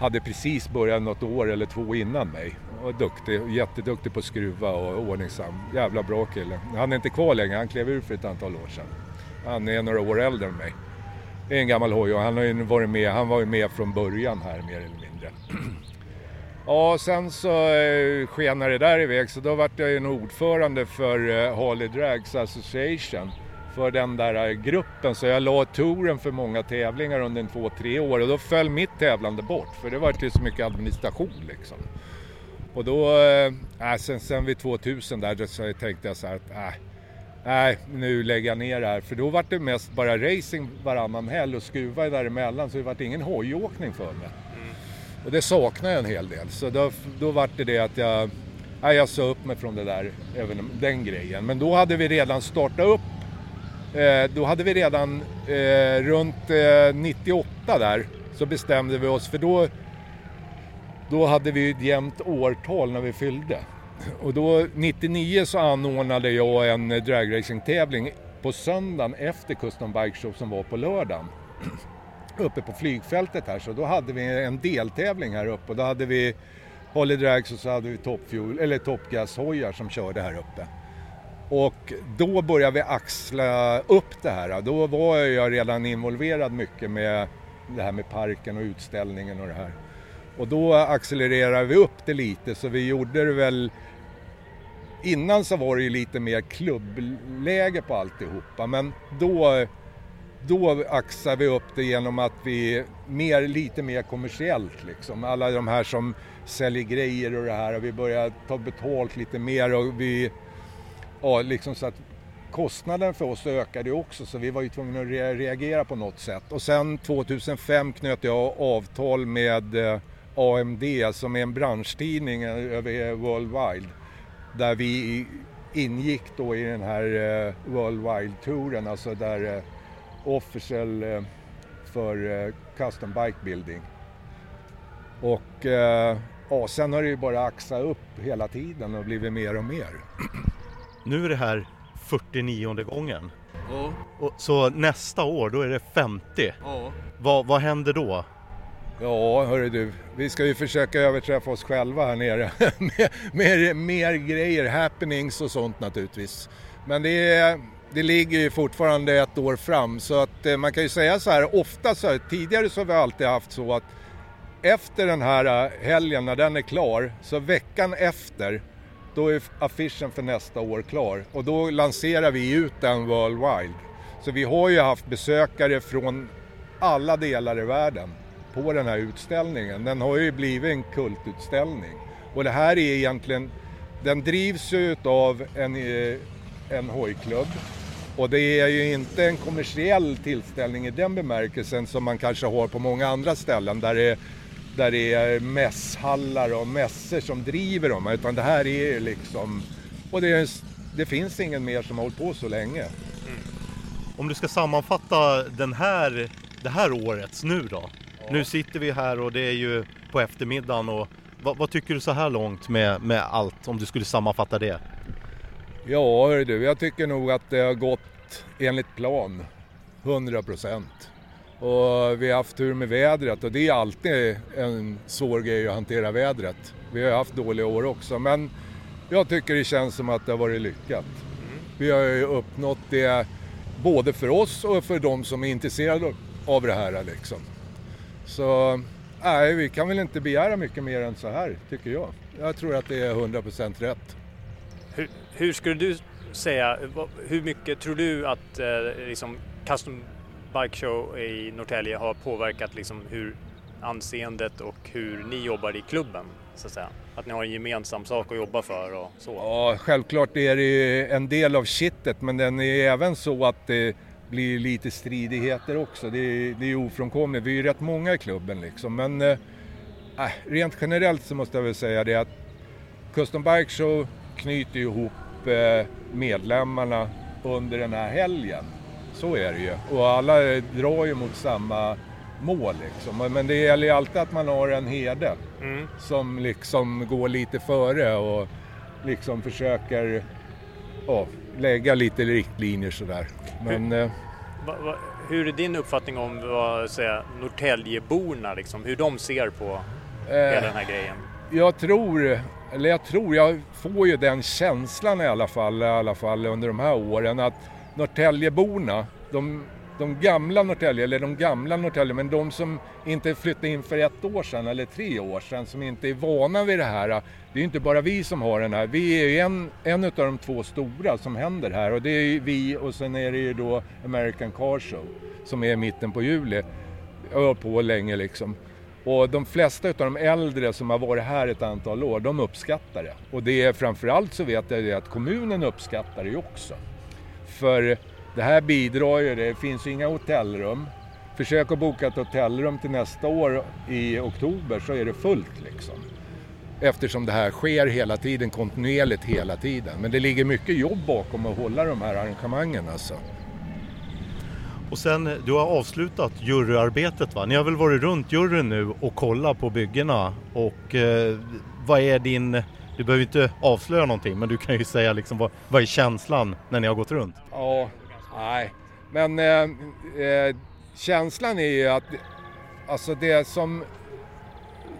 hade precis börjat något år eller 2 innan mig. Och duktig, jätteduktig på skruva och ordningsam, jävla bra kille. Han är inte kvar längre, han klev ur för ett antal år sedan. Han är några år äldre än mig. Det är en gammal hoj och han har ju varit med, han var ju med från början här mer eller mindre. Ja, sen så skenade det där iväg, så då vart jag ju en ordförande för Harley Drags Association för den där gruppen, så jag la touren för många tävlingar under 2-3 år, och då föll mitt tävlande bort, för det var till så mycket administration liksom. Och då, sen vid 2000 där, så tänkte jag så här att nu lägger jag ner det här. För då var det mest bara racing varannan helg och skruva däremellan, så det var ingen hojåkning för mig. Mm. Och det saknade jag en hel del. Så då var det att jag sa upp mig från det där, även den grejen. Men då hade vi redan startat upp. Då hade vi redan runt 98 där, så bestämde vi oss, för då hade vi ett jämnt årtal när vi fyllde. Och då 99 så anordnade jag en dragracing-tävling på söndagen efter Custom Bike Show som var på lördagen. Uppe på flygfältet här, så då hade vi en deltävling här uppe. Och då hade vi Harley Drags och så hade vi toppgashojar som körde här uppe. Och då började vi axla upp det här. Då var jag redan involverad mycket med det här med parken och utställningen och det här. Och då accelererade vi upp det lite, så vi gjorde det väl, innan så var det ju lite mer klubbläge på alltihopa, men då axade vi upp det genom att vi lite mer kommersiellt liksom, alla de här som säljer grejer och det här, och vi började ta betalt lite mer, och vi liksom, så att kostnaden för oss ökade också, så vi var ju tvungna att reagera på något sätt. Och sen 2005 knöt jag avtal med AMD, som är en branschtidning över worldwide, där vi ingick då i den här worldwide-touren, alltså där official för custom bike building. Och sen har det ju bara axat upp hela tiden och blivit mer och mer. Nu är det här 49:e gången. Ja. Och så nästa år då är det 50. Ja. Vad händer då? Ja, hörru du, vi ska ju försöka överträffa oss själva här nere med mer grejer, happenings och sånt naturligtvis. Men det ligger ju fortfarande ett år fram, så att man kan ju säga så här, ofta så här, tidigare så har vi alltid haft så att efter den här helgen när den är klar, så veckan efter, då är affischen för nästa år klar, och då lanserar vi ut den worldwide. Så vi har ju haft besökare från alla delar i världen på den här utställningen. Den har ju blivit en kultutställning. Och det här är egentligen, den drivs ju av en hojklubb, och det är ju inte en kommersiell tillställning i den bemärkelsen som man kanske har på många andra ställen där det är mässhallar och mässor som driver dem, utan det här är liksom, och det finns ingen mer som har hållit på så länge. Mm. Om du ska sammanfatta det här årets nu då. Ja. Nu sitter vi här och det är ju på eftermiddagen, och vad tycker du så här långt med allt, om du skulle sammanfatta det? Ja, hör du, jag tycker nog att det har gått enligt plan 100%. Och vi har haft tur med vädret, och det är alltid en svår grej att hantera vädret. Vi har haft dåliga år också, men jag tycker det känns som att det har varit lyckat. Vi har ju uppnått det både för oss och för de som är intresserade av det här liksom. Så nej, vi kan väl inte begära mycket mer än så här, tycker jag. Jag tror att det är 100% rätt. Hur skulle du säga, hur mycket tror du att liksom Custom Bike Show i Norrtälje har påverkat liksom hur anseendet och hur ni jobbar i klubben, så att säga? Att ni har en gemensam sak att jobba för och så? Ja, självklart är det ju en del av kittet, men den är även så att det blir lite stridigheter också. Det är ofrånkomligt. Vi är ju rätt många i klubben liksom, men rent generellt så måste jag väl säga det att Custom Bike Show knyter ihop medlemmarna under den här helgen. Så är det ju. Och alla drar ju mot samma mål liksom. Men det gäller ju alltid att man har en herde som liksom går lite före och liksom försöker lägga lite riktlinjer sådär. Men, hur är din uppfattning om vad säga, Norrtäljeborna liksom? Hur de ser på hela den här grejen? Jag får ju den känslan i alla fall under de här åren att Norrtäljeborna, de de gamla Norrtälje, eller de gamla Norrtälje, men de som inte flyttade in för 1 år sedan eller 3 år sedan, som inte är vana vid det här. Det är ju inte bara vi som har den här. Vi är ju en av de 2 stora som händer här, och det är ju vi, och sen är det ju då American Car Show som är i mitten på juli. Och på länge liksom. Och de flesta av de äldre som har varit här ett antal år, de uppskattar det. Och det är framförallt, så vet jag att kommunen uppskattar det också. För det här bidrar ju, det finns ju inga hotellrum. Försök att boka ett hotellrum till nästa år i oktober, så är det fullt liksom. Eftersom det här sker hela tiden, kontinuerligt hela tiden. Men det ligger mycket jobb bakom att hålla de här arrangemangen alltså. Och sen, du har avslutat juryarbetet va? Ni har väl varit runt juryn nu och kollat på byggena, och vad är din... Du behöver inte avslöja någonting, men du kan ju säga liksom, vad är känslan när ni har gått runt? Ja, nej. Men känslan är ju att alltså det som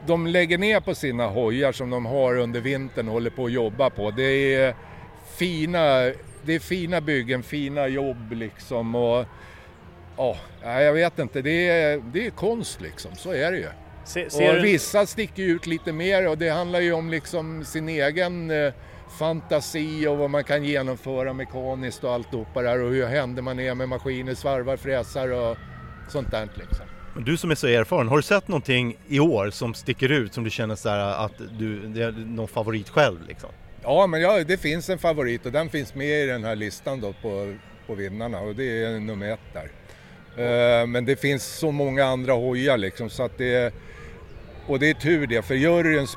de lägger ner på sina hojar som de har under vintern och håller på att jobba på, det är fina byggen, fina jobb liksom, och ja, jag vet inte, det är konst liksom, så är det ju. Och vissa sticker ut lite mer, och det handlar ju om liksom sin egen fantasi och vad man kan genomföra mekaniskt och alltihopa där, och hur händer man är med maskiner, svarvar, fräsar och sånt där liksom. Men du som är så erfaren, har du sett någonting i år som sticker ut, som du känner så här att det är någon favorit själv liksom? Ja, men ja, det finns en favorit, och den finns med i den här listan då på vinnarna, och det är nummer 1 där. Men det finns så många andra hojar liksom, så att det, och det är tur det, för juryns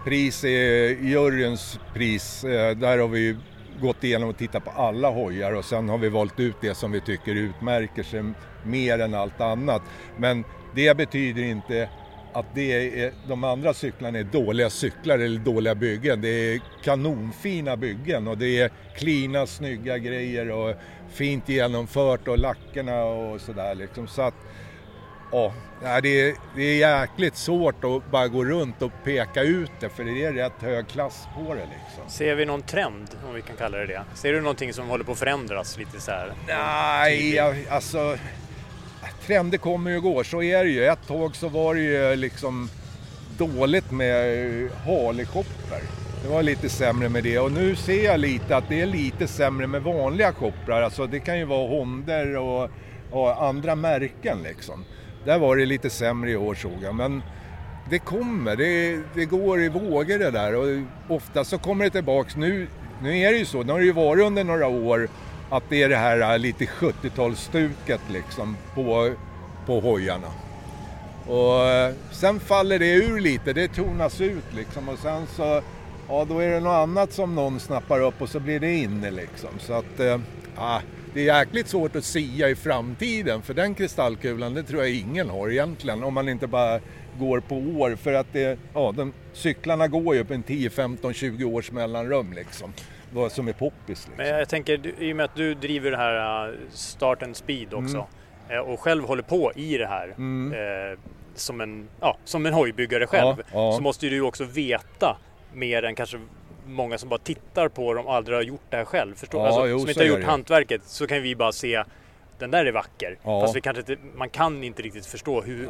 pris, där har vi gått igenom och tittat på alla hojar, och sen har vi valt ut det som vi tycker utmärker sig mer än allt annat. Men det betyder inte att de andra cyklarna är dåliga cyklar eller dåliga byggen. Det är kanonfina byggen, och det är klina, snygga grejer och fint genomfört, och lackerna och sådär liksom. Så att ja, det är jäkligt svårt att bara gå runt och peka ut det, för det är rätt hög klass på det liksom. Ser vi någon trend, om vi kan kalla det det? Ser du någonting som håller på att förändras lite så här? Nej, alltså... Trender kommer ju gå, så är det ju. Ett tag så var det ju liksom dåligt med Harley-koppar. Det var lite sämre med det, och nu ser jag lite att det är lite sämre med vanliga koppar. Alltså det kan ju vara Honda och andra märken liksom. Där var det lite sämre i år, såg jag. Men det kommer, det går i vågor det där, och ofta så kommer det tillbaks. Nu är det ju så, det har ju varit under några år att det är det här lite 70-talsstuket liksom på hojarna. Och sen faller det ur lite, det tonas ut liksom, och sen så ja, då är det något annat som någon snappar upp, och så blir det inne liksom. Så att det är jäkligt svårt att sia i framtiden, för den kristallkulan, det tror jag ingen har egentligen, om man inte bara går på år, för att cyklarna går ju upp en 10, 15, 20 års mellanrum liksom. Vad som är poppis liksom. Men jag tänker, i och med att du driver det här Start and Speed också, och själv håller på i det här som en hojbyggare själv, så måste ju du också veta mer än kanske många som bara tittar på dem och aldrig har gjort det här själv, förstår du? Alltså, som inte har gjort hantverket, så kan vi bara se, den där är vacker, fast vi kanske inte, man kan inte riktigt förstå hur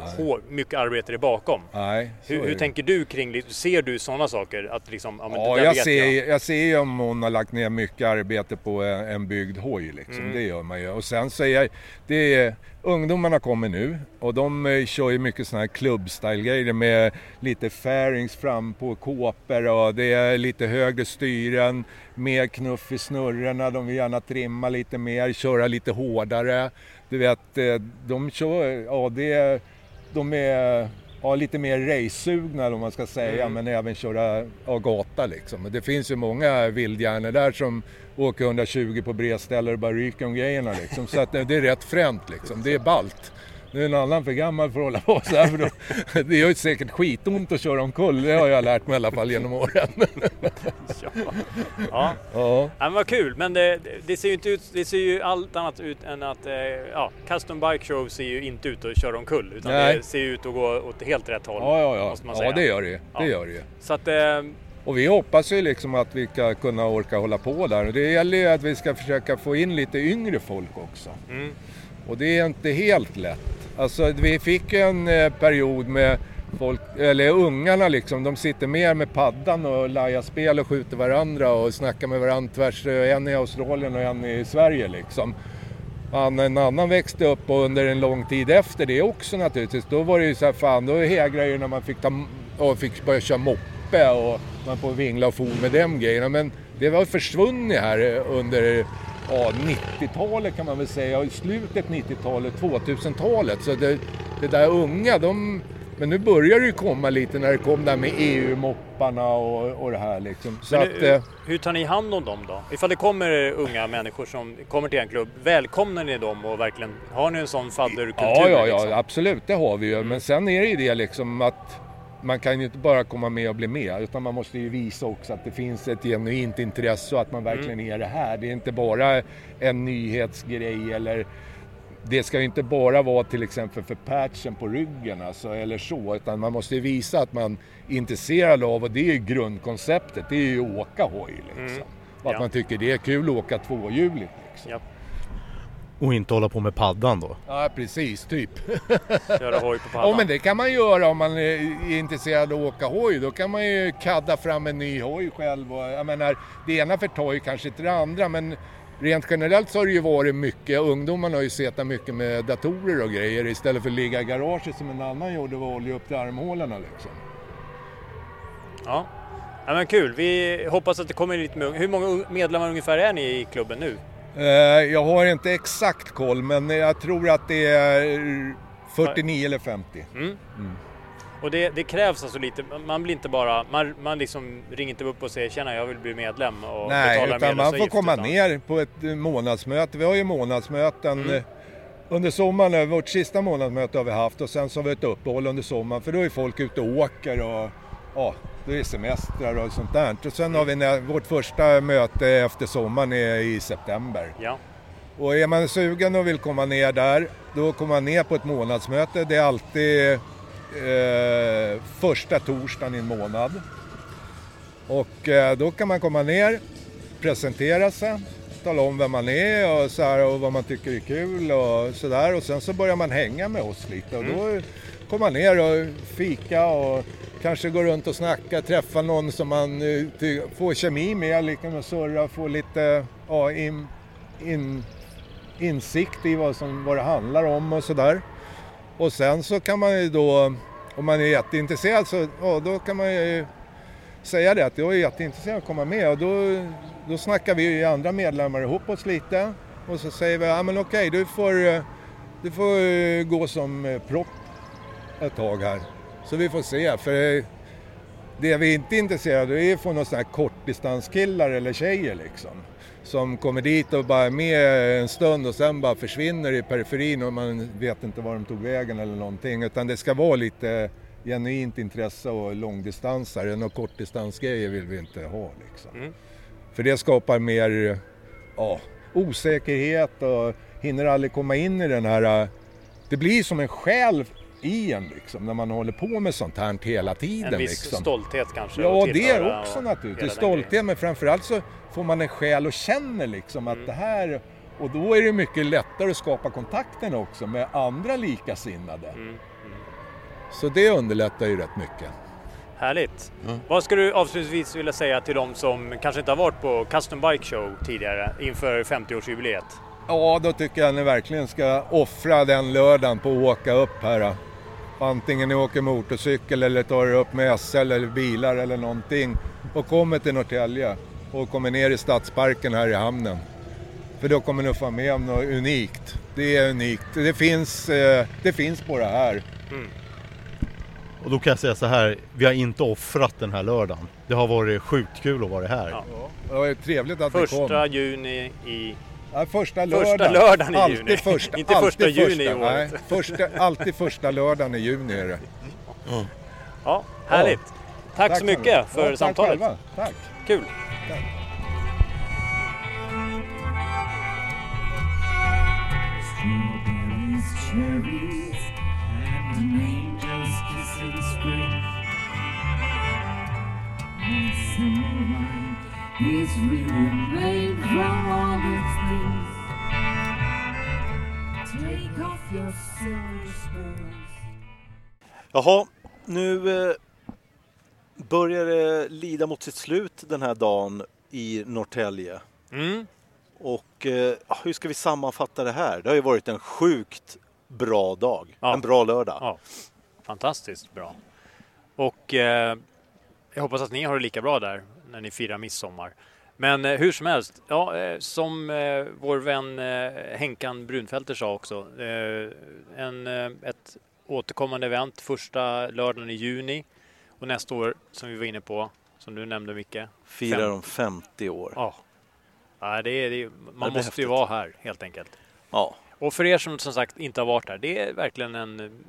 mycket arbete det är bakom. Nej, hur tänker du kring, ser du sådana saker? Att liksom, jag ser ju om hon har lagt ner mycket arbete på en byggd hoj liksom, det gör man ju. Och sen så ungdomarna kommer nu, och de kör ju mycket sådana här klubbstyle-grejer med lite fairings fram på kåpor, och det är lite högre styren, mer knuff i snurrorna, de vill gärna trimma lite mer, köra lite hårdare. Du vet, de kör, de är lite mer race-sugna om man ska säga, men även köra gata liksom. Det finns ju många vildhjärnor där som åker 120 på bredställer och bara ryker om grejerna liksom. Så att det är rätt fränt liksom, det är ballt. Nu är en annan för gammal för att hålla på så här, för då, det är ju säkert skitont att köra omkull, det har jag lärt mig i alla fall genom åren. Ja, men vad kul, men det ser ju inte ut, det ser ju allt annat ut än att Custom Bike Show ser ju inte ut att köra omkull, utan det ser ju ut att gå åt helt rätt håll, måste man säga. Ja, det gör det. Så att, och vi hoppas ju liksom att vi ska kunna orka hålla på där, och det gäller ju att vi ska försöka få in lite yngre folk också. Och det är inte helt lätt. Alltså vi fick en period med folk, eller ungarna liksom, de sitter mer med paddan och lajar spel och skjuter varandra och snackar med varandra tvärs, en i Australien och en i Sverige liksom. En annan växte upp och under en lång tid efter det också naturligtvis, då var det ju så här, fan, då hägrade ju när man fick börja köra moppe och man får vingla och for med dem grejerna, men det var försvunnit här under 90-talet kan man väl säga, och i slutet 90-talet, 2000-talet, så det där unga, de, men nu börjar det ju komma lite när det kom där med EU-mopparna och det här liksom. Så hur tar ni hand om dem då? Ifall det kommer unga människor som kommer till en klubb, välkomnar ni dem och verkligen, har ni en sån fadderkultur? Ja, liksom? Ja, absolut, det har vi ju. Men sen är det ju det liksom att man kan ju inte bara komma med och bli med, utan man måste ju visa också att det finns ett genuint intresse och att man verkligen är det här. Det är inte bara en nyhetsgrej eller... Det ska ju inte bara vara till exempel för patchen på ryggen alltså, eller så, utan man måste ju visa att man är intresserad av, och det är ju grundkonceptet, det är ju att åka hoj liksom. Och att man tycker det är kul att åka tvåhjuligt liksom. Ja. Och inte hålla på med paddan då? Ja, precis, typ. Köra hoj på paddan. Ja, men det kan man göra om man är intresserad av att åka hoj. Då kan man ju kadda fram en ny hoj själv. Och, jag menar, det ena förtar ju kanske inte det andra, men... Rent generellt så har det ju varit mycket, ungdomarna har ju sett mycket med datorer och grejer istället för att ligga i garaget som en annan gjorde och olja upp till armhålorna liksom. Ja, ja men kul. Vi hoppas att det kommer lite med. Hur många medlemmar ungefär är ni i klubben nu? Jag har inte exakt koll, men jag tror att det är 49 eller 50. Mm. Och det krävs alltså lite, man blir inte bara, man liksom ringer inte upp och säger tjena jag vill bli medlem och betala medlemsavgift. Nej, man får komma ner på ett månadsmöte, vi har ju månadsmöten under sommaren, vårt sista månadsmöte har vi haft och sen så har vi ett uppehåll under sommaren för då är folk ute och åker och ja, då är semestrar och sånt där. Och sen har vi vårt första möte efter sommaren i september. Ja. Och är man sugen och vill komma ner där, då kommer man ner på ett månadsmöte, det är alltid... första torsdagen i en månad och då kan man komma ner, presentera sig, tala om vem man är och, så här, och vad man tycker är kul och sådär, och sen så börjar man hänga med oss lite och då kommer man ner och fika och kanske gå runt och snacka, träffa någon som man får kemi med liksom, och surra, få lite insikt i vad det handlar om och sådär. Och sen så kan man ju då, om man är jätteintresserad så då kan man ju säga det att jag är jätteintresserad att komma med och då snackar vi ju andra medlemmar ihop oss lite och så säger vi, ja men okej, du får gå som propp ett tag här så vi får se, för det vi inte är intresserade är att få någon sån här kortdistanskillar eller tjejer liksom. Som kommer dit och bara är med en stund och sen bara försvinner i periferin och man vet inte var de tog vägen eller någonting. Utan det ska vara lite genuint intresse och långdistanser. Och kortdistansgrejer vill vi inte ha liksom. För det skapar mer osäkerhet och hinner aldrig komma in i den här... Det blir som en själv i en liksom, när man håller på med sånt här hela tiden. En viss liksom. Stolthet kanske. Ja, det är också naturligtvis stolthet, men framförallt så får man en själ och känner liksom att det här, och då är det mycket lättare att skapa kontakten också med andra likasinnade. Så det underlättar ju rätt mycket. Härligt. Vad skulle du avslutningsvis vilja säga till de som kanske inte har varit på Custom Bike Show tidigare inför 50-årsjubileet? Ja, då tycker jag att ni verkligen ska offra den lördagen på att åka upp här då. Antingen ni åker motorcykel eller tar upp med SL eller bilar eller någonting och kommer till Norrtälje och kommer ner i Stadsparken här i hamnen. För då kommer ni få med om något unikt. Det är unikt. Det finns på det här. Och då kan jag säga så här, vi har inte offrat den här lördagen. Det har varit sjukt kul att vara här. Ja. Det var trevligt att ni kom. 1 juni i... Ja, första lördagen i juni. Inte första juni i året. Nej, alltid första lördagen i juni är det. Ja, härligt. Ja. Tack så mycket för samtalet. Tack. Kul. Tack. He's really made from all these things. Jaha, nu börjar det lida mot sitt slut den här dagen i Norrtälje. Mm. Och hur ska vi sammanfatta det här? Det har ju varit en sjukt bra dag. Ja. En bra lördag. Ja. Fantastiskt bra. Och jag hoppas att ni har det lika bra där när ni firar midsommar. Men hur som helst, ja, som vår vän Henkan Brunfelter sa också, ett återkommande event första lördagen i juni och nästa år, som vi var inne på, som du nämnde Micke. Firar de 50 år. Ja, ja det är man måste häftigt. Ju vara här helt enkelt. Ja. Och för er som sagt inte har varit här, det är verkligen en,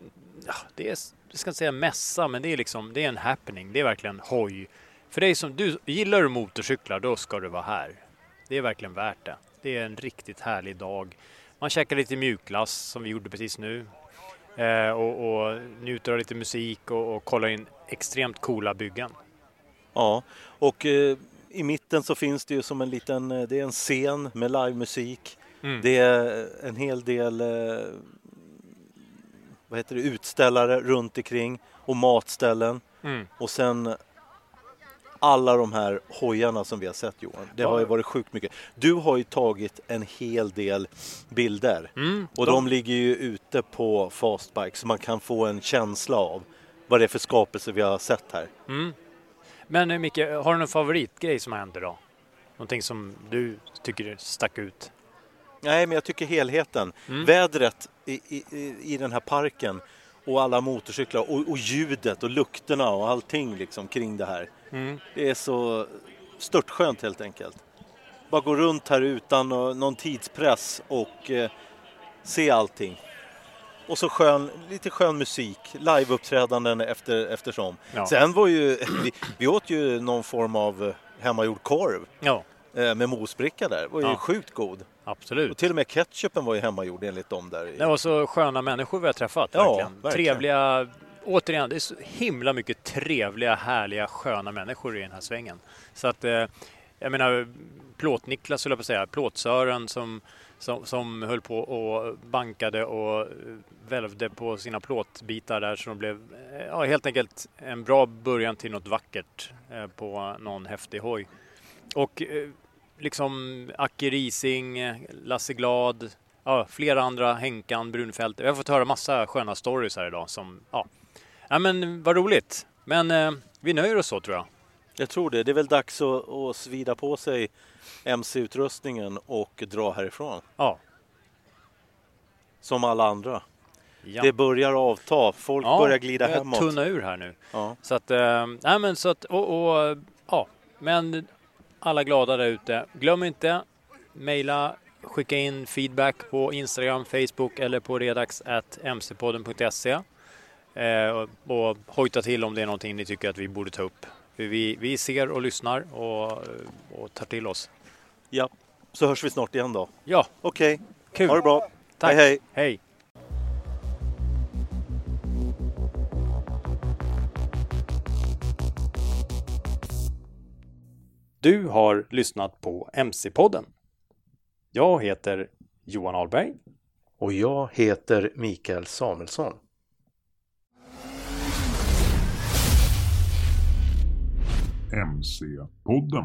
ja, det är, jag ska inte säga mässa, men det är liksom, det är en happening, det är verkligen hoj. För dig som du gillar motorcyklar, då ska du vara här. Det är verkligen värt det. Det är en riktigt härlig dag. Man käkar lite mjukglass som vi gjorde precis nu. Och njuter av lite musik och kollar in extremt coola byggen. Ja, och i mitten så finns det ju som en liten, det är en scen med livemusik. Mm. Det är en hel del utställare runt omkring och matställen. Mm. Och sen alla de här hojarna som vi har sett, Johan. Det har ju varit sjukt mycket. Du har ju tagit en hel del bilder. Mm, och de ligger ju ute på Fastbike. Så man kan få en känsla av vad det är för skapelse vi har sett här. Mm. Men Micke, har du någon favoritgrej som har hänt idag? Någonting som du tycker stack ut? Nej, men jag tycker helheten. Mm. Vädret i den här parken. Och alla motorcyklar och ljudet och lukterna och allting liksom kring det här. Mm. Det är så störtskönt helt enkelt. Bara gå runt här utan någon tidspress och se allting. Och så lite skön musik, liveuppträdanden eftersom. Ja. Sen var ju, vi åt ju någon form av hemmagjord korv med mosbricka där. Det var ju sjukt god. Absolut. Och till och med ketchupen var ju hemmagjord enligt dem där. Det var så sköna människor vi har träffat. Ja, verkligen. Trevliga, återigen, det är så himla mycket trevliga, härliga, sköna människor i den här svängen. Så att, jag menar, Plåt-Niklas skulle jag på säga, Plåt-Sören som höll på och bankade och välvde på sina plåtbitar där. Så de blev helt enkelt en bra början till något vackert på någon häftig hoj. Och liksom Ackurising, Lasse Glad, flera andra, Henkan Brunfelter. Vi har fått höra massa sköna stories här idag som, ja men vad roligt. Men vi nöjer oss så, tror jag. Jag tror det. Det är väl dags att svida på sig MC-utrustningen och dra härifrån. Ja. Som alla andra. Ja. Det börjar avta. Folk börjar glida hemåt. Ja, tunna ur här nu. Ja. Så att, men alla glada där ute. Glöm inte, mejla, skicka in feedback på Instagram, Facebook eller på redax@mcpodden.se. Och hojta till om det är någonting ni tycker att vi borde ta upp. Vi ser och lyssnar och tar till oss. Ja, så hörs vi snart igen då. Ja. Okej, kul. Ha det bra. Tack. Hej, hej. Du har lyssnat på MC-podden. Jag heter Johan Ahlberg. Och jag heter Mikael Samuelsson. MC-podden.